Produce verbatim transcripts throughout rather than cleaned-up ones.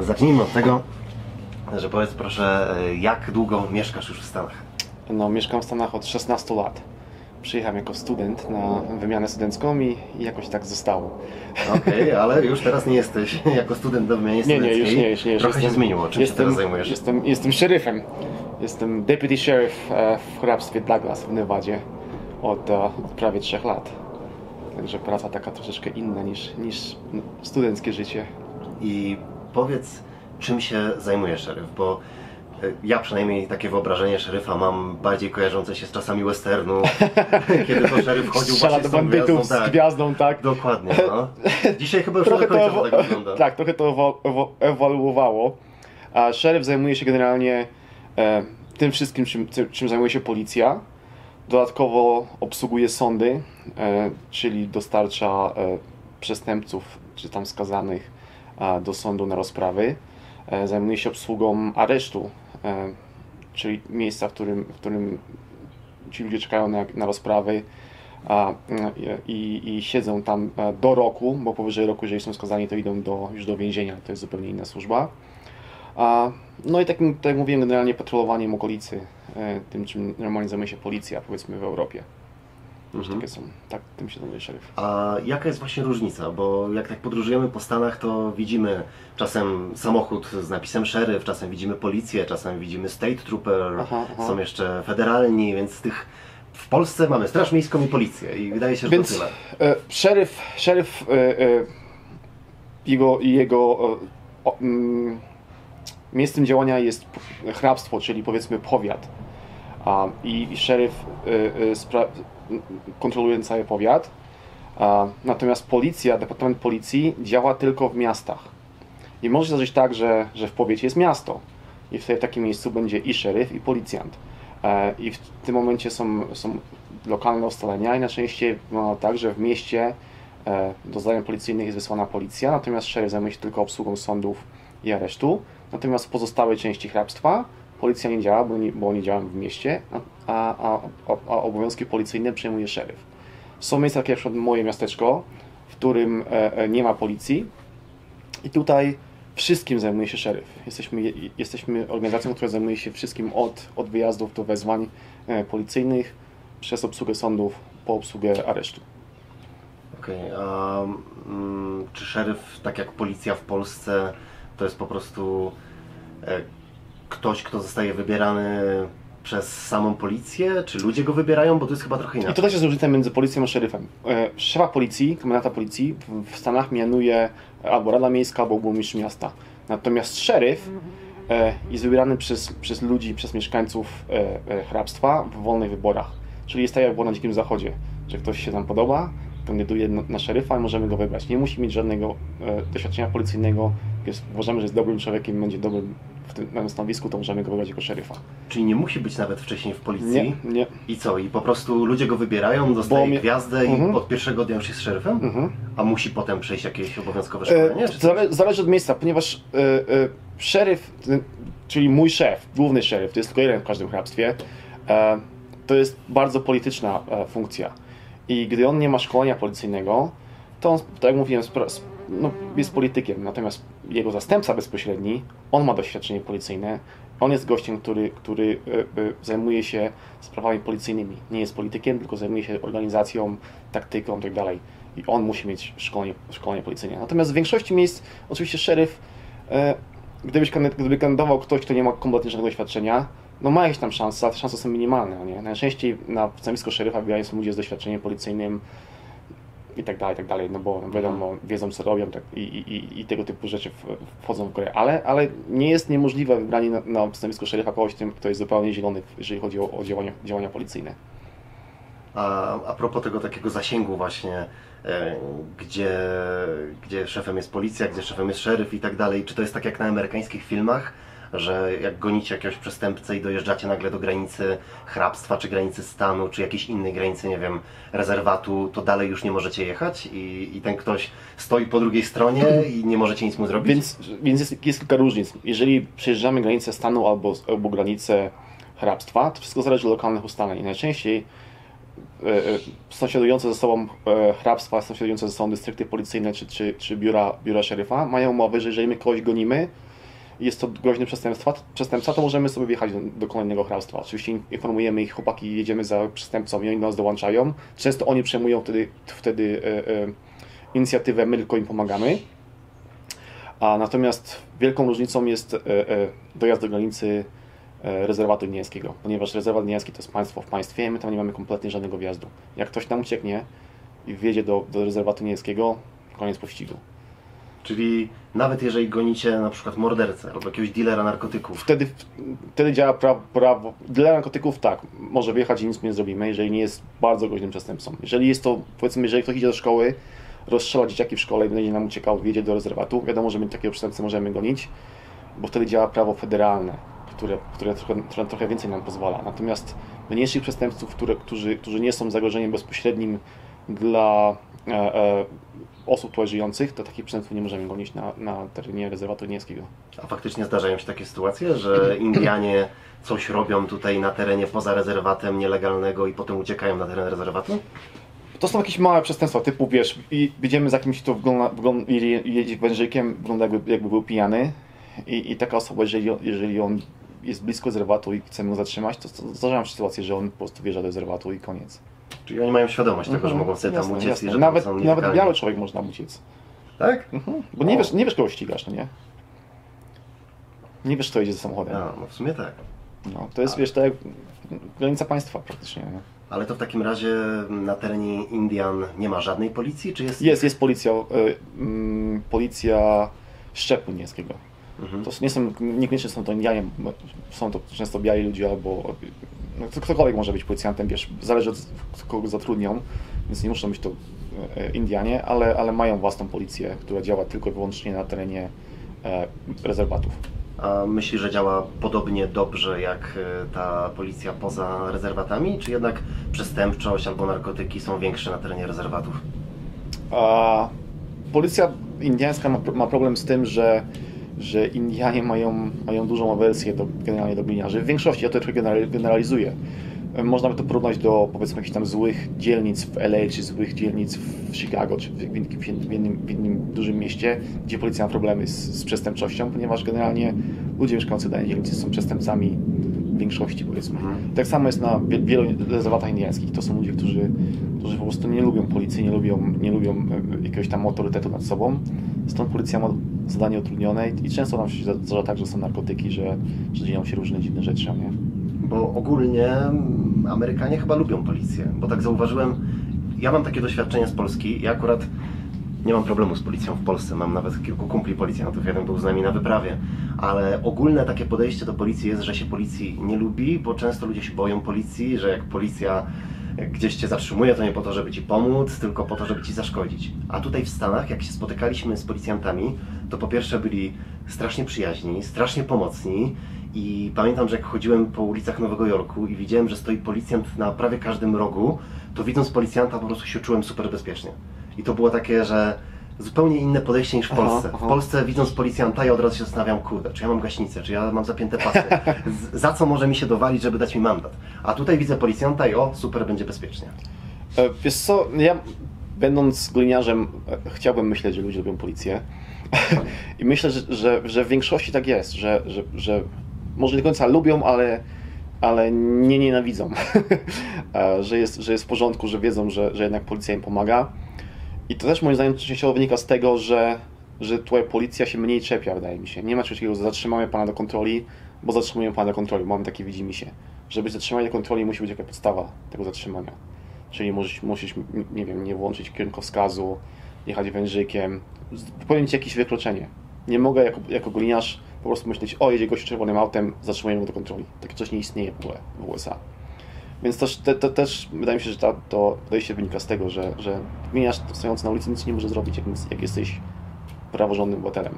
Zacznijmy od tego, że powiedz proszę, jak długo mieszkasz już w Stanach? No, mieszkam w Stanach od szesnastu lat. Przyjechałem jako student na wymianę studencką i jakoś tak zostało. Okej, okay, ale już teraz nie jesteś jako student do wymiany studenckiej. Nie, nie, już nie, już nie. Już trochę jestem, się zmieniło. Czym jestem, się teraz zajmujesz? Jestem, jestem szeryfem. Jestem deputy sheriff w hrabstwie Douglas w Nevadzie od, od prawie trzech lat. Także praca taka troszeczkę inna niż, niż studenckie życie. I powiedz, czym się zajmuje szeryf, bo ja przynajmniej takie wyobrażenie szeryfa mam bardziej kojarzące się z czasami westernu, kiedy to szeryf chodził właśnie do bandytów z, tak, z gwiazdą, tak? Dokładnie, no. Dzisiaj chyba już trochę do końca to tak wygląda. Tak, trochę to ewoluowało. A szeryf zajmuje się generalnie e, tym wszystkim, czym, czym zajmuje się policja. Dodatkowo obsługuje sądy, e, czyli dostarcza e, przestępców czy tam skazanych e, do sądu na rozprawy. E, zajmuje się obsługą aresztu, e, czyli miejsca, w którym, w którym ci ludzie czekają na, na rozprawy a, i, i siedzą tam do roku, bo powyżej roku, jeżeli są skazani, to idą do, już do więzienia, to jest zupełnie inna służba. A, no i tak, tak jak mówiłem, generalnie patrolowaniem okolicy, e, tym czym normalnie zajmuje się policja, powiedzmy w Europie. Mhm. Takie są, tak tym się zajmuje szeryf. A jaka jest właśnie różnica? Bo jak tak podróżujemy po Stanach, to widzimy czasem samochód z napisem szeryf, czasem widzimy policję, czasem widzimy State Trooper, aha, aha. Są jeszcze federalni, więc tych w Polsce mamy Straż Miejską i policję i wydaje się, że więc, to tyle. E, szeryf, szeryf, e, e, jego, jego e, o, mm, miejscem działania jest hrabstwo, czyli powiedzmy powiat. Um, i, i szeryf y, y, kontroluje cały powiat. Um, natomiast policja, Departament Policji działa tylko w miastach. I może się zdarzyć tak, że, że w powiecie jest miasto. I wtedy w takim miejscu będzie i szeryf, i policjant. E, I w tym momencie są, są lokalne ustalenia i na szczęście wygląda tak, że w mieście e, do zadań policyjnych jest wysłana policja, natomiast szeryf zajmuje się tylko obsługą sądów i aresztu. Natomiast w pozostałej części hrabstwa policja nie działa, bo nie, bo nie działa w mieście, a, a, a, a obowiązki policyjne przejmuje szeryf. Są miejsca takie jak przykład moje miasteczko, w którym e, nie ma policji i tutaj wszystkim zajmuje się szeryf. Jesteśmy, jesteśmy organizacją, która zajmuje się wszystkim od, od wyjazdów do wezwań e, policyjnych, przez obsługę sądów, po obsługę aresztu. Okej, okay, a mm, czy szeryf, tak jak policja w Polsce, to jest po prostu e, ktoś, kto zostaje wybierany przez samą policję? Czy ludzie go wybierają? Bo to jest chyba trochę inaczej. I to też jest różnica między policją a szeryfem. E, szefa policji, komendanta policji w Stanach mianuje albo Rada Miejska, albo burmistrz miasta. Natomiast szeryf e, jest wybierany przez, przez ludzi, przez mieszkańców e, e, hrabstwa w wolnych wyborach. Czyli jest tak jak było na Dzikim Zachodzie, że ktoś się nam podoba, kandyduje na, na szeryfa i możemy go wybrać. Nie musi mieć żadnego e, doświadczenia policyjnego. Jest, uważamy, że jest dobrym człowiekiem, będzie dobrym w tym, na tym stanowisku, to możemy go wybrać jako szeryfa. Czyli nie musi być nawet wcześniej w policji? Nie, nie. I co? I po prostu ludzie go wybierają, dostaje mi... gwiazdę mhm. i od pierwszego dnia już jest szeryfem? Mhm. A musi potem przejść jakieś obowiązkowe szkolenie? E, zale zależy od miejsca, ponieważ e, e, szeryf, e, czyli mój szef, główny szeryf, to jest tylko jeden w każdym hrabstwie, e, to jest bardzo polityczna e, funkcja. I gdy on nie ma szkolenia policyjnego, to on, tak jak mówiłem, no, jest politykiem, natomiast jego zastępca bezpośredni, on ma doświadczenie policyjne, on jest gościem, który, który y, y, zajmuje się sprawami policyjnymi. Nie jest politykiem, tylko zajmuje się organizacją, taktyką itd. I on musi mieć szkolenie, szkolenie policyjne. Natomiast w większości miejsc, oczywiście szeryf, y, gdybyś, gdyby kandydował ktoś, kto nie ma kompletnie żadnego doświadczenia, no ma jakieś tam szanse, te szanse są minimalne, nie? Najczęściej na stanowisko szeryfa wybierają są ludzie z doświadczeniem policyjnym i tak dalej, i tak dalej, no bo wiadomo, wiedzą co robią tak, i, i, i tego typu rzeczy wchodzą w grę, ale, ale nie jest niemożliwe wybranie na, na stanowisko szeryfa kogoś, kto jest zupełnie zielony, jeżeli chodzi o, o działania, działania policyjne. A, a propos tego takiego zasięgu właśnie, e, gdzie, gdzie szefem jest policja, gdzie szefem jest szeryf i tak dalej, czy to jest tak jak na amerykańskich filmach, że jak gonicie jakiegoś przestępcę i dojeżdżacie nagle do granicy hrabstwa, czy granicy stanu, czy jakiejś innej granicy, nie wiem, rezerwatu, to dalej już nie możecie jechać i, i ten ktoś stoi po drugiej stronie i nie możecie nic mu zrobić? Więc, więc jest, jest kilka różnic. Jeżeli przejeżdżamy granicę stanu albo, albo granicę hrabstwa, to wszystko zależy od lokalnych ustaleń. Najczęściej e, e, sąsiadujące ze sobą e, hrabstwa, sąsiadujące ze sobą dystrykty policyjne, czy, czy, czy biura, biura szeryfa mają umowę, że jeżeli my kogoś gonimy, jest to groźne przestępstwo, przestępca, to możemy sobie wjechać do, do kolejnego hrabstwa. Oczywiście informujemy ich, chłopaki, jedziemy za przestępcą i oni do nas dołączają. Często oni przejmują wtedy, wtedy e, e, inicjatywę, my tylko im pomagamy. A natomiast wielką różnicą jest e, e, dojazd do granicy e, rezerwatu indiańskiego, ponieważ rezerwat indiański to jest państwo w państwie, my tam nie mamy kompletnie żadnego wjazdu. Jak ktoś tam ucieknie i wjedzie do, do rezerwatu indiańskiego, koniec pościgu. Czyli nawet jeżeli gonicie na przykład mordercę albo jakiegoś dealera narkotyków. Wtedy, wtedy działa prawo. prawo. Dealer narkotyków tak, może wyjechać i nic nie zrobimy, jeżeli nie jest bardzo groźnym przestępcą. Jeżeli jest to, powiedzmy, jeżeli ktoś idzie do szkoły, rozstrzela dzieciaki w szkole i będzie nam uciekał, wjedzie do rezerwatu, wiadomo, że my takiego przestępcy możemy gonić, bo wtedy działa prawo federalne, które, które trochę, trochę więcej nam pozwala. Natomiast mniejszych przestępców, które, którzy, którzy nie są zagrożeniem bezpośrednim dla e, e, osób tutaj żyjących, to takich przestępców nie możemy gonić na, na terenie rezerwatu niemieckiego. A faktycznie zdarzają się takie sytuacje, że Indianie coś robią tutaj na terenie poza rezerwatem nielegalnego i potem uciekają na teren rezerwatu? To są jakieś małe przestępstwa, typu wiesz, i jedziemy za kimś, kto wygląda, wygląda, jedzie wężykiem, wygląda jakby, jakby był pijany i, i taka osoba, jeżeli, jeżeli on jest blisko rezerwatu i chcemy go zatrzymać, to, to zdarzają się sytuacje, że on po prostu wjeżdża do rezerwatu i koniec. Czyli oni mają świadomość tego, mm-hmm. że mogą sobie tam jasne, uciec jasne. I że nawet, są nawet biały człowiek można uciec. Tak? Mm-hmm. Bo nie wiesz, nie wiesz, kogo ścigasz, no nie? Nie wiesz, kto jedzie za samochodem. No, no w sumie tak. No, to jest, A. wiesz, tak jak granica państwa praktycznie, nie? Ale to w takim razie na terenie Indian nie ma żadnej policji, czy jest? Jest, jest policja, y, y, policja szczepu niemieckiego. Mhm. To nie są, niekoniecznie są to Indianie, są to często biali ludzie albo no, ktokolwiek może być policjantem, wiesz, zależy od kogo zatrudnią, więc nie muszą być to Indianie, ale, ale mają własną policję, która działa tylko i wyłącznie na terenie e, rezerwatów. A myślisz, że działa podobnie dobrze jak ta policja poza rezerwatami, czy jednak przestępczość albo narkotyki są większe na terenie rezerwatów? A, policja indiańska ma, ma problem z tym, że że Indianie mają, mają dużą awersję do, generalnie do gliniarzy. W większości, ja to trochę generalizuję. Można by to porównać do, powiedzmy, jakichś tam złych dzielnic w L A, czy złych dzielnic w Chicago, czy w, w, w, jednym, w jednym dużym mieście, gdzie policja ma problemy z, z przestępczością, ponieważ generalnie ludzie mieszkający w danej dzielnicy są przestępcami w większości, powiedzmy. Tak samo jest na wielu rezerwatach indiańskich. To są ludzie, którzy, którzy po prostu nie lubią policji, nie lubią, nie lubią jakiegoś tam autorytetu nad sobą. Stąd policja ma zadanie utrudnione i często nam się zdarza tak, że są narkotyki, że, że dzieją się różne dziwne rzeczy, nie? Bo ogólnie Amerykanie chyba lubią policję, bo tak zauważyłem, ja mam takie doświadczenie z Polski, ja akurat nie mam problemu z policją w Polsce, mam nawet kilku kumpli policjantów, jeden był z nami na wyprawie, ale ogólne takie podejście do policji jest, że się policji nie lubi, bo często ludzie się boją policji, że jak policja gdzieś cię zatrzymuje, to nie po to, żeby ci pomóc, tylko po to, żeby ci zaszkodzić. A tutaj w Stanach, jak się spotykaliśmy z policjantami, to po pierwsze byli strasznie przyjaźni, strasznie pomocni i pamiętam, że jak chodziłem po ulicach Nowego Jorku i widziałem, że stoi policjant na prawie każdym rogu, to widząc policjanta po prostu się czułem super bezpiecznie. I to było takie, że zupełnie inne podejście niż w Polsce. Aha, aha. W Polsce widząc policjanta ja od razu się zastanawiam, kurde, czy ja mam gaśnicę, czy ja mam zapięte pasy, Z, za co może mi się dowalić, żeby dać mi mandat. A tutaj widzę policjanta i o, super, będzie bezpiecznie. E, wiesz co, ja będąc gliniarzem chciałbym myśleć, że ludzie lubią policję. I myślę, że, że, że w większości tak jest, że, że, że może nie do końca lubią, ale, ale nie nienawidzą. e, że, jest, że jest w porządku, że wiedzą, że, że jednak policja im pomaga. I to też moim zdaniem częściowo wynika z tego, że, że tutaj policja się mniej czepia, wydaje mi się. Nie ma czegoś takiego, że zatrzymamy pana do kontroli, bo zatrzymujemy pana do kontroli, bo mamy takie widzimisię. Żeby zatrzymanie do kontroli musi być jakaś podstawa tego zatrzymania. Czyli musisz, musisz nie wiem, nie włączyć kierunkowskazu, jechać wężykiem, popełnić jakieś wykroczenie. Nie mogę jako, jako gliniarz po prostu myśleć, o jedzie gościu czerwonym autem, zatrzymujemy go do kontroli. Takie coś nie istnieje w U S A. Więc też, te, to też wydaje mi się, że ta, to podejście wynika z tego, że, że gliniarz stojący na ulicy nic nie może zrobić, jak, jak jesteś praworządnym obywatelem.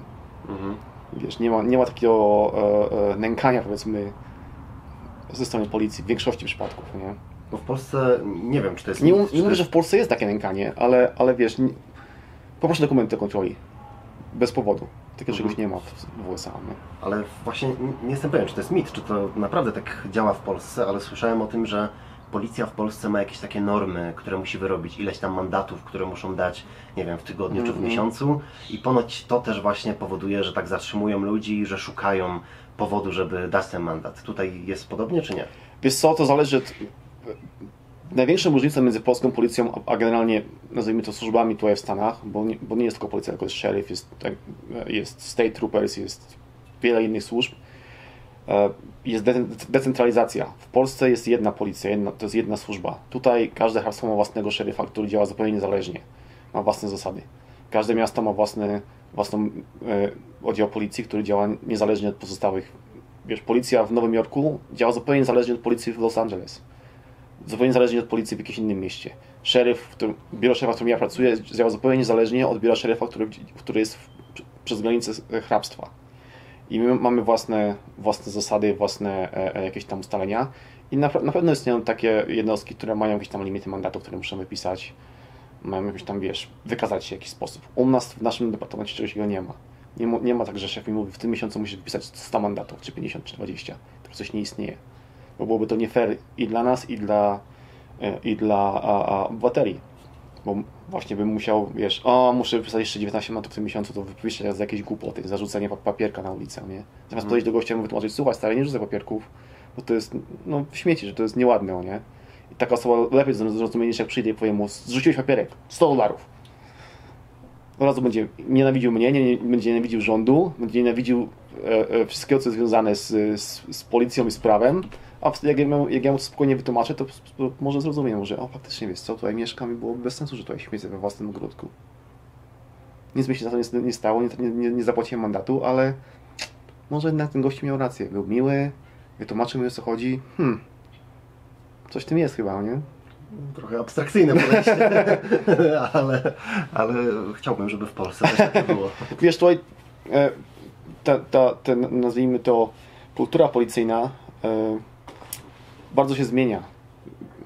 Mhm. Wiesz, nie ma, nie ma takiego e, e, nękania, powiedzmy, ze strony policji w większości przypadków, nie? Bo w Polsce, nie wiem, czy to jest... Nie, nie mówię, jest... że w Polsce jest takie nękanie, ale, ale wiesz, nie... poproszę dokumenty do kontroli. Bez powodu. Takiego mhm. czegoś nie ma w U S A. Nie? Ale właśnie nie jestem pewien, czy to jest mit, czy to naprawdę tak działa w Polsce, ale słyszałem o tym, że policja w Polsce ma jakieś takie normy, które musi wyrobić, ileś tam mandatów, które muszą dać, nie wiem, w tygodniu mm-hmm. czy w miesiącu, i ponoć to też właśnie powoduje, że tak zatrzymują ludzi, że szukają powodu, żeby dać ten mandat. Tutaj jest podobnie, czy nie? Wiesz co, to zależy od... Największa różnica między polską policją, a generalnie, nazwijmy to, służbami tutaj w Stanach, bo nie, bo nie jest tylko policja, tylko jest sheriff, jest, jest State Troopers, jest wiele innych służb, jest decentralizacja. W Polsce jest jedna policja, jedna, to jest jedna służba. Tutaj każde miasto ma własnego szeryfa, który działa zupełnie niezależnie, ma własne zasady. Każde miasto ma własny, własny oddział policji, który działa niezależnie od pozostałych. Wiesz, policja w Nowym Jorku działa zupełnie niezależnie od policji w Los Angeles. Zupełnie niezależnie od policji w jakimś innym mieście. Szeryf, w którym, biuro szeryfa, w którym ja pracuję, działa zupełnie niezależnie od biura szeryfa, który, który jest w, przez granicę hrabstwa. I my mamy własne, własne zasady, własne e, jakieś tam ustalenia. I na, na pewno istnieją takie jednostki, które mają jakieś tam limity mandatów, które muszą wypisać. Mają jakieś tam, wiesz, wykazać się w jakiś sposób. U nas, w naszym departamencie czegoś takiego nie ma. Nie, nie ma tak, że szef mi mówi, w tym miesiącu musisz wypisać sto mandatów, czy pięćdziesiąt, czy dwadzieścia. To coś nie istnieje. Bo byłoby to nie fair i dla nas, i dla, i dla a, a, obywateli. Bo właśnie bym musiał, wiesz, o, muszę wypisać jeszcze dziewiętnaście mandatów w tym miesiącu, to wypiszę za jakieś głupoty, zarzucenie papierka na ulicę, nie? Zamiast mm. podejść do gościa i mu wytłumaczyć, słuchaj stary, nie rzucaj papierków, bo to jest, no, śmieci, że to jest nieładne, o nie? I taka osoba lepiej zrozumie, niż jak przyjdzie i powie mu, zrzuciłeś papierek, sto dolarów. Od razu będzie nienawidził mnie, nie, nie, będzie nienawidził rządu, będzie nienawidził e, e, wszystkiego, co jest związane z, z, z policją i z prawem. A jak ja, jak ja mu spokojnie wytłumaczę, to może zrozumiem, że o, faktycznie, wiesz co, tutaj mieszkam i byłoby bez sensu, że tutaj śmiecę we własnym ogródku. Nic mi się na to nie, nie stało, nie, nie, nie zapłaciłem mandatu, ale może jednak ten gość miał rację. Był miły, wytłumaczył mi, o co chodzi. Hmm, coś w tym jest chyba, nie? Trochę abstrakcyjne podejście, ale, ale chciałbym, żeby w Polsce też tak było. Wiesz, tutaj ta, ta, ta, nazwijmy to, kultura policyjna bardzo się zmienia.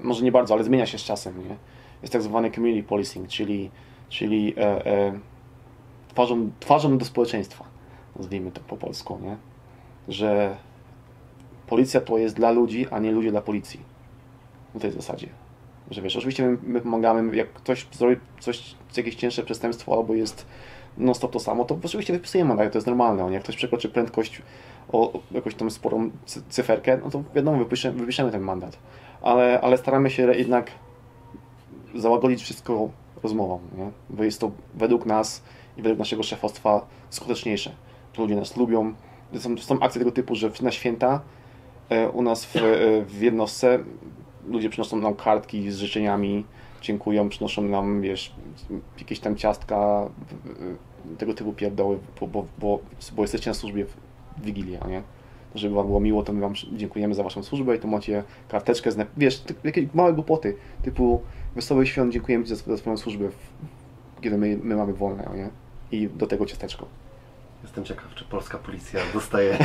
Może nie bardzo, ale zmienia się z czasem, nie? Jest tak zwany community policing, czyli, czyli e, e, twarzą, twarzą do społeczeństwa, nazwijmy to po polsku, nie? Że policja to jest dla ludzi, a nie ludzie dla policji. W tej zasadzie. Że wiesz, oczywiście my, my pomagamy, jak ktoś zrobi coś, jakieś cięższe przestępstwo, albo jest non stop to samo, to oczywiście wypisujemy mandat, to jest normalne. Jak ktoś przekroczy prędkość o jakąś tam sporą cyferkę, no to wiadomo, wypiszemy, wypiszemy ten mandat. Ale, ale staramy się jednak załagodzić wszystko rozmową, nie? Bo jest to według nas i według naszego szefostwa skuteczniejsze. Ludzie nas lubią. Są, są akcje tego typu, że na święta e, u nas w, e, w jednostce ludzie przynoszą nam kartki z życzeniami, dziękują, przynoszą nam, wiesz, jakieś tam ciastka, tego typu pierdoły, bo, bo, bo, bo jesteście na służbie w Wigilię, nie? Żeby wam było miło, to my wam dziękujemy za waszą służbę i tu macie karteczkę, z, wiesz, ty, jakieś małe głupoty, typu wesołych świąt, dziękujemy ci za, za swoją służbę, kiedy my, my mamy wolne, nie? I do tego ciasteczko. Jestem ciekaw, czy polska policja dostaje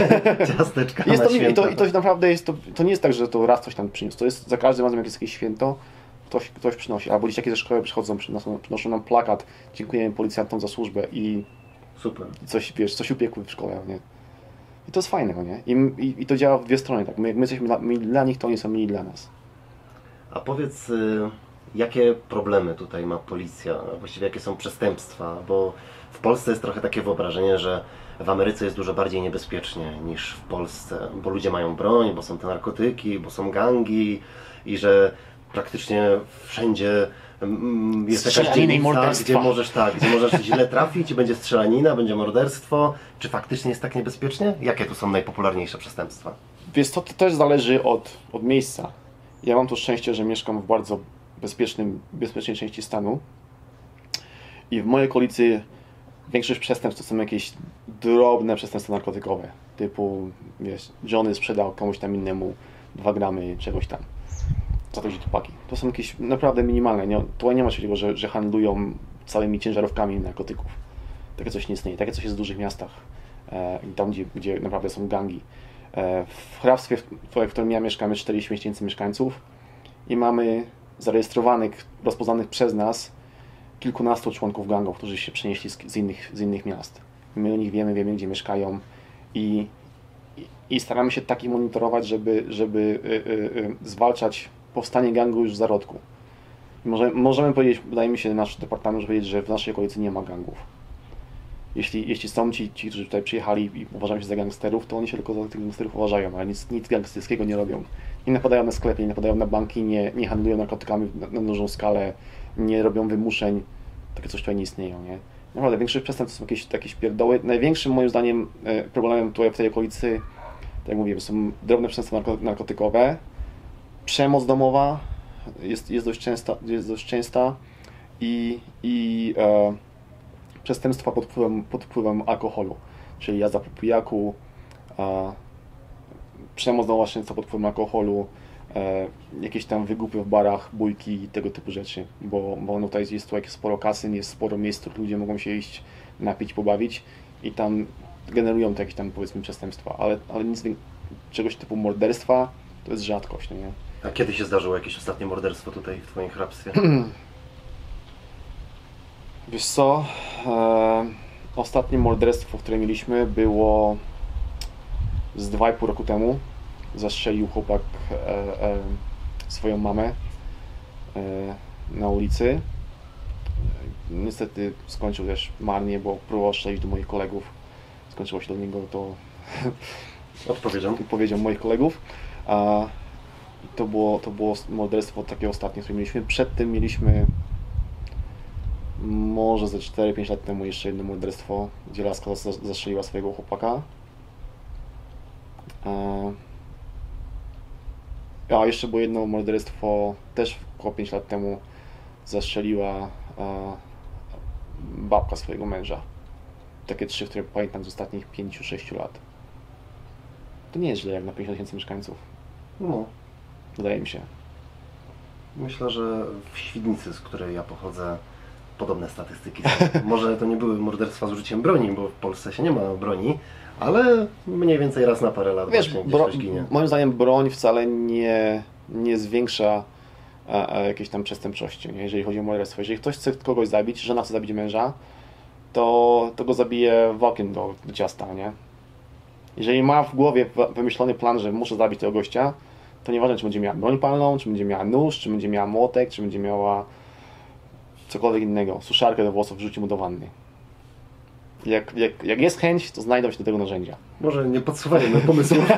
ciasteczka jest na to, święta. I to, i to naprawdę jest, to, to nie jest tak, że to raz coś tam przyniósł, to jest za każdym razem, jak jest jakieś święto, ktoś, ktoś przynosi, albo dzieciaki ze szkoły przychodzą, przynoszą, przynoszą nam plakat, dziękujemy policjantom za służbę i super. Coś, wiesz, coś upiekły w szkole, nie? I to jest fajne, nie? I, i, i to działa w dwie strony, tak? My, jak my jesteśmy dla, my dla nich, to oni są mili dla nas. A powiedz, jakie problemy tutaj ma policja, właściwie jakie są przestępstwa, bo w Polsce jest trochę takie wyobrażenie, że w Ameryce jest dużo bardziej niebezpiecznie niż w Polsce, bo ludzie mają broń, bo są te narkotyki, bo są gangi i że praktycznie wszędzie jest jakaś dzielnica, gdzie możesz, tak, gdzie możesz źle trafić, będzie strzelanina, będzie morderstwo. Czy faktycznie jest tak niebezpiecznie? Jakie tu są najpopularniejsze przestępstwa? Wiesz co, to też zależy od, od miejsca. Ja mam to szczęście, że mieszkam w bardzo bezpiecznym, bezpiecznej części stanu i w mojej okolicy większość przestępstw to są jakieś drobne przestępstwa narkotykowe, typu, wiesz, Johnny sprzedał komuś tam innemu dwa gramy czegoś tam. Za to tupaki. To są jakieś naprawdę minimalne. Nie, tutaj nie ma takiego, że, że handlują całymi ciężarówkami narkotyków. Takie coś nie istnieje. Takie coś jest w dużych miastach, e, tam gdzie, gdzie naprawdę są gangi. E, w hrabstwie, w, w którym ja mieszkam, jest czterdzieści tysięcy mieszkańców i mamy zarejestrowanych, rozpoznanych przez nas kilkunastu członków gangów, którzy się przenieśli z, z, innych, z innych miast. My o nich wiemy, wiemy gdzie mieszkają i, i, i staramy się tak ich monitorować, żeby, żeby y, y, y, zwalczać powstanie gangu już w zarodku. Może, możemy powiedzieć, wydaje mi się, nasz departament może powiedzieć, że w naszej okolicy nie ma gangów. Jeśli, jeśli są ci, ci, którzy tutaj przyjechali i uważają się za gangsterów, to oni się tylko za tych gangsterów uważają, ale nic, nic gangsterskiego nie robią. Nie napadają na sklepy, nie napadają na banki, nie, nie handlują narkotykami na, na dużą skalę, nie robią wymuszeń. Takie coś tutaj nie istnieją, nie? Naprawdę, większość przestępstw to są jakieś, jakieś pierdoły. Największym moim zdaniem problemem tutaj w tej okolicy, tak jak mówiłem, są drobne przestępstwa narkotykowe, przemoc domowa jest, jest, dość, częsta, jest dość częsta i, i e, przestępstwa pod wpływem, pod wpływem alkoholu, czyli jazda po pijaku, e, przemoc domowa często pod wpływem alkoholu, e, jakieś tam wygupy w barach, bójki i tego typu rzeczy, bo, bo no tutaj jest tu jakieś sporo kasyn, jest sporo miejsc, w których ludzie mogą się iść napić, pobawić i tam generują to jakieś tam, powiedzmy, przestępstwa, ale, ale nic czegoś typu morderstwa to jest rzadkość, nie? A kiedy się zdarzyło jakieś ostatnie morderstwo tutaj w twoim hrabstwie? Wiesz co, e, ostatnie morderstwo, które mieliśmy, było z dwa i pół roku temu. Zastrzelił chłopak e, e, swoją mamę e, na ulicy. Niestety skończył też marnie, bo próbował strzelić do moich kolegów. Skończyło się do niego to odpowiedzią, odpowiedzią moich kolegów. A, To było, to było morderstwo takie ostatnie, które mieliśmy. Przed tym mieliśmy może ze cztery pięć lat temu jeszcze jedno morderstwo, gdzie laska zastrzeliła swojego chłopaka. A jeszcze było jedno morderstwo, też około pięć lat temu, zastrzeliła babka swojego męża. Takie trzy, które pamiętam z ostatnich pięciu sześciu lat. To nie jest źle jak na pięćdziesiąt tysięcy mieszkańców. No. Wydaje mi się. Myślę, że w Świdnicy, z której ja pochodzę, podobne statystyki są. Może to nie były morderstwa z użyciem broni, bo w Polsce się nie ma broni, ale mniej więcej raz na parę lat wiesz, właśnie ktoś ginie. Moim zdaniem broń wcale nie, nie zwiększa a, a jakiejś tam przestępczości, nie? Jeżeli chodzi o morderstwo. Jeżeli ktoś chce kogoś zabić, żona chce zabić męża, to, to go zabije wokiem do ciasta, nie? Jeżeli ma w głowie wymyślony plan, że muszę zabić tego gościa, to nieważne, czy będzie miała broń palną, czy będzie miała nóż, czy będzie miała młotek, czy będzie miała cokolwiek innego, suszarkę do włosów, wrzuci mu do wanny. Jak, jak, jak jest chęć, to znajdą się do tego narzędzia. Może nie podsuwajmy pomysłów.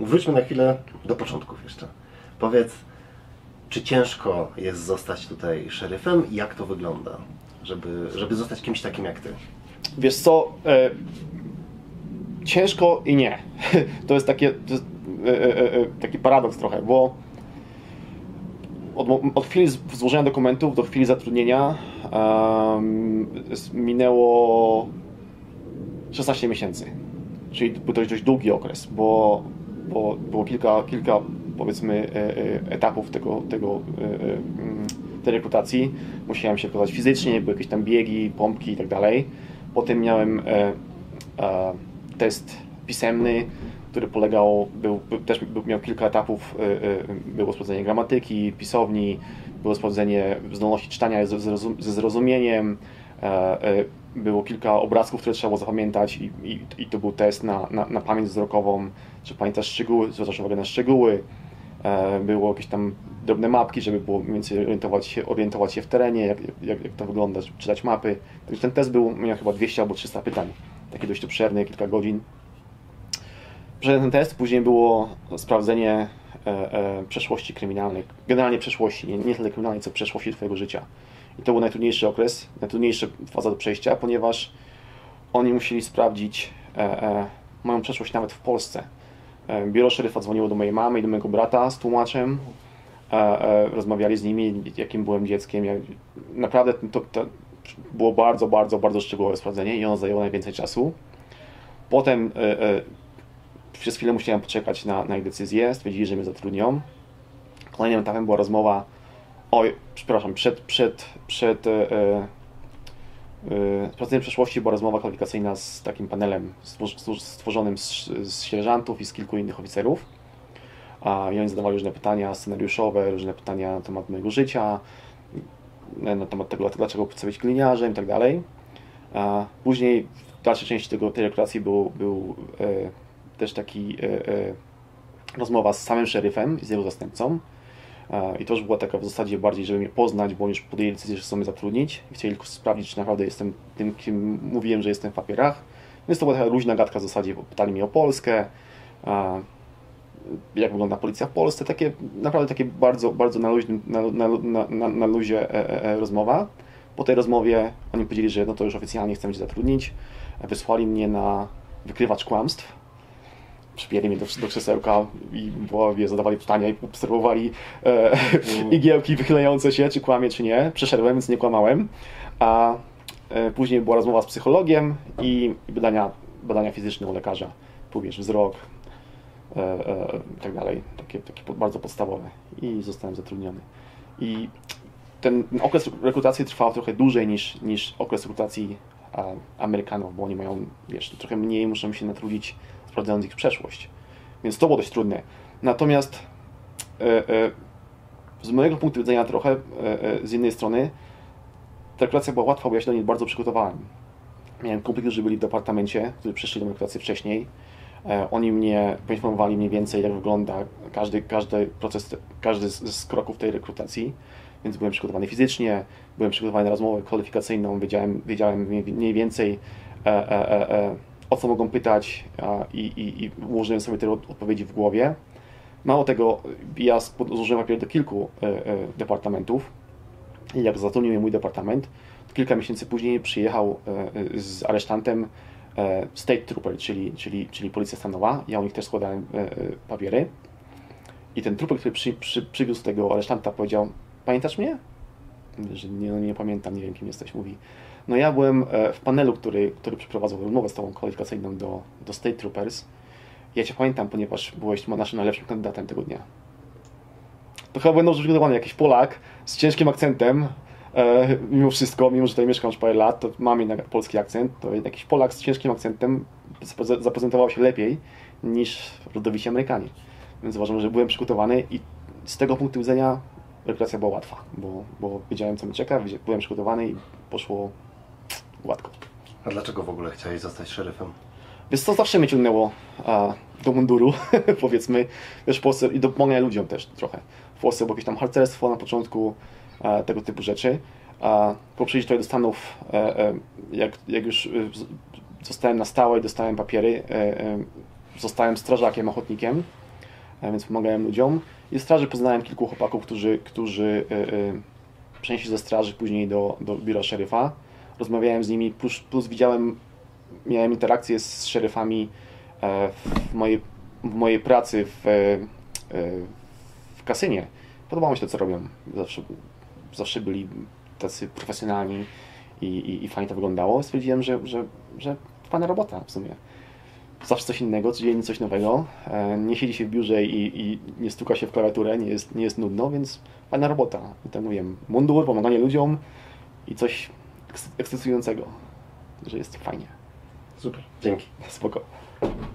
Wróćmy na chwilę do początków jeszcze. Powiedz, czy ciężko jest zostać tutaj szeryfem i jak to wygląda, żeby, żeby zostać kimś takim jak ty? Wiesz co, e ciężko i nie. To jest, takie, to jest e, e, e, taki paradoks trochę, bo od, od chwili złożenia dokumentów do chwili zatrudnienia um, minęło szesnaście miesięcy. Czyli był to dość długi okres, bo, bo było kilka, kilka powiedzmy e, e, etapów tego, tego, e, e, tej rekrutacji. Musiałem się pokazać fizycznie, były jakieś tam biegi, pompki i tak dalej. Potem miałem e, e, test pisemny, który polegał, był, był, też miał kilka etapów, było sprawdzenie gramatyki, pisowni, było sprawdzenie zdolności czytania ze, ze zrozumieniem, było kilka obrazków, które trzeba było zapamiętać i, i, i to był test na, na, na pamięć wzrokową, czy pamiętasz szczegóły, zwracasz uwagę na szczegóły, było jakieś tam drobne mapki, żeby było mniej więcej orientować się, orientować się w terenie, jak, jak, jak to wygląda, czytać mapy. Także ten test był, miał chyba dwieście albo trzysta pytań. Taki dość obszerny, kilka godzin. Przeszedłem ten test, później było sprawdzenie e, e, przeszłości kryminalnej. Generalnie przeszłości, nie, nie tyle kryminalnej, co przeszłości twojego życia. I to był najtrudniejszy okres, najtrudniejsza faza do przejścia, ponieważ oni musieli sprawdzić e, e, moją przeszłość nawet w Polsce. E, biuro szeryfa dzwoniło do mojej mamy i do mojego brata z tłumaczem. E, e, rozmawiali z nimi, jakim byłem dzieckiem. Ja, naprawdę to, to było bardzo, bardzo, bardzo szczegółowe sprawdzenie i ono zajęło najwięcej czasu. Potem e, e, przez chwilę musiałem poczekać na, na ich decyzję, stwierdzili, że mnie zatrudnią. Kolejnym etapem była rozmowa, oj, przepraszam, przed, przed, przed e, e, sprawdzeniem przeszłości była rozmowa kwalifikacyjna z takim panelem stworzonym z, z sierżantów i z kilku innych oficerów. A, i oni zadawali różne pytania scenariuszowe, różne pytania na temat mojego życia, na temat tego, dlaczego chcę być gliniarzem i tak dalej. Później w dalszej części tego, tej rekreacji był, był e, też taki e, e, rozmowa z samym szeryfem i z jego zastępcą. I to już była taka w zasadzie bardziej, żeby mnie poznać, bo już podjęli decyzję, że chcą mnie zatrudnić. Chcieli tylko sprawdzić, czy naprawdę jestem tym, kim mówiłem, że jestem w papierach. Więc to była taka luźna gadka w zasadzie, bo pytali mnie o Polskę, jak wygląda policja w Polsce. Takie, naprawdę takie bardzo, bardzo na, luźnym, na, na, na, na luzie e, e, rozmowa. Po tej rozmowie oni powiedzieli, że no to już oficjalnie chcemy cię zatrudnić. Wysłali mnie na wykrywacz kłamstw. Przypięli mnie do, do krzesełka i właściwie zadawali pytania i obserwowali e, mm. igiełki wychylające się, czy kłamie, czy nie. Przeszedłem, więc nie kłamałem. A e, później była rozmowa z psychologiem i badania, badania fizyczne u lekarza. Pójdziesz wzrok e, e, i tak dalej. Takie, takie bardzo podstawowe. I zostałem zatrudniony. I ten okres rekrutacji trwał trochę dłużej niż, niż okres rekrutacji a, Amerykanów, bo oni mają, wiesz, trochę mniej muszą się natrudzić, sprawdzając ich przeszłość. Więc to było dość trudne. Natomiast e, e, z mojego punktu widzenia trochę, e, e, z jednej strony ta rekrutacja była łatwa, bo ja się do niej bardzo przygotowałem. Miałem kumpli, którzy byli w departamencie, którzy przeszli do rekrutacji wcześniej. E, oni mnie poinformowali mniej więcej, jak wygląda każdy, każdy proces, każdy z, z kroków tej rekrutacji. Więc byłem przygotowany fizycznie, byłem przygotowany na rozmowę kwalifikacyjną, wiedziałem, wiedziałem mniej więcej e, e, e, o co mogą pytać a, i, i, i ułożyłem sobie te odpowiedzi w głowie. Mało tego, ja złożyłem papier do kilku e, e, departamentów i jak zatrudnił mnie mój departament, to kilka miesięcy później przyjechał e, z aresztantem e, State Trooper, czyli, czyli, czyli policja stanowa. Ja u nich też składałem e, e, papiery i ten trooper, który przy, przy, przywiózł tego aresztanta, powiedział: pamiętasz mnie? Że nie, no nie pamiętam, nie wiem, kim jesteś, mówi. No ja byłem w panelu, który, który przeprowadzał rozmowę z tobą kwalifikacyjną do, do State Troopers. Ja cię pamiętam, ponieważ byłeś naszym najlepszym kandydatem tego dnia. To chyba będą przygotowany jakiś Polak z ciężkim akcentem. E, mimo wszystko, mimo że tutaj mieszkam już parę lat, to mam jednak polski akcent. To jakiś Polak z ciężkim akcentem zaprezentował się lepiej niż rodowici Amerykanie. Więc uważam, że byłem przygotowany i z tego punktu widzenia rekrutacja była łatwa, bo, bo wiedziałem, co mnie czeka, byłem przygotowany i poszło gładko. A dlaczego w ogóle chciałeś zostać szeryfem? Wiesz co, zawsze mnie ciągnęło a, do munduru, powiedzmy, wiesz, w Polsce i do pomagania ludziom też trochę. W Polsce było jakieś tam harcerstwo na początku, a, tego typu rzeczy. A, po przyjściu tutaj do Stanów, e, e, jak, jak już e, zostałem na stałe i dostałem papiery, e, e, zostałem strażakiem, ochotnikiem, a więc pomagałem ludziom. I w straży poznałem kilku chłopaków, którzy, którzy e, e, przenieśli ze straży później do, do biura szeryfa. Rozmawiałem z nimi, plus, plus widziałem, miałem interakcje z szeryfami e, w, mojej, w mojej pracy w, e, w kasynie. Podobało mi się to, co robią. Zawsze, zawsze byli tacy profesjonalni i, i, i fajnie to wyglądało. Stwierdziłem, że, że, że fajna robota w sumie. Zawsze coś innego, codziennie coś nowego. Nie siedzi się w biurze i, i nie stuka się w klawiaturę, nie jest, nie jest nudno, więc fajna robota. I tak mówię, mundur, pomaganie ludziom i coś ekscytującego, że jest fajnie. Super, dzięki. Spoko.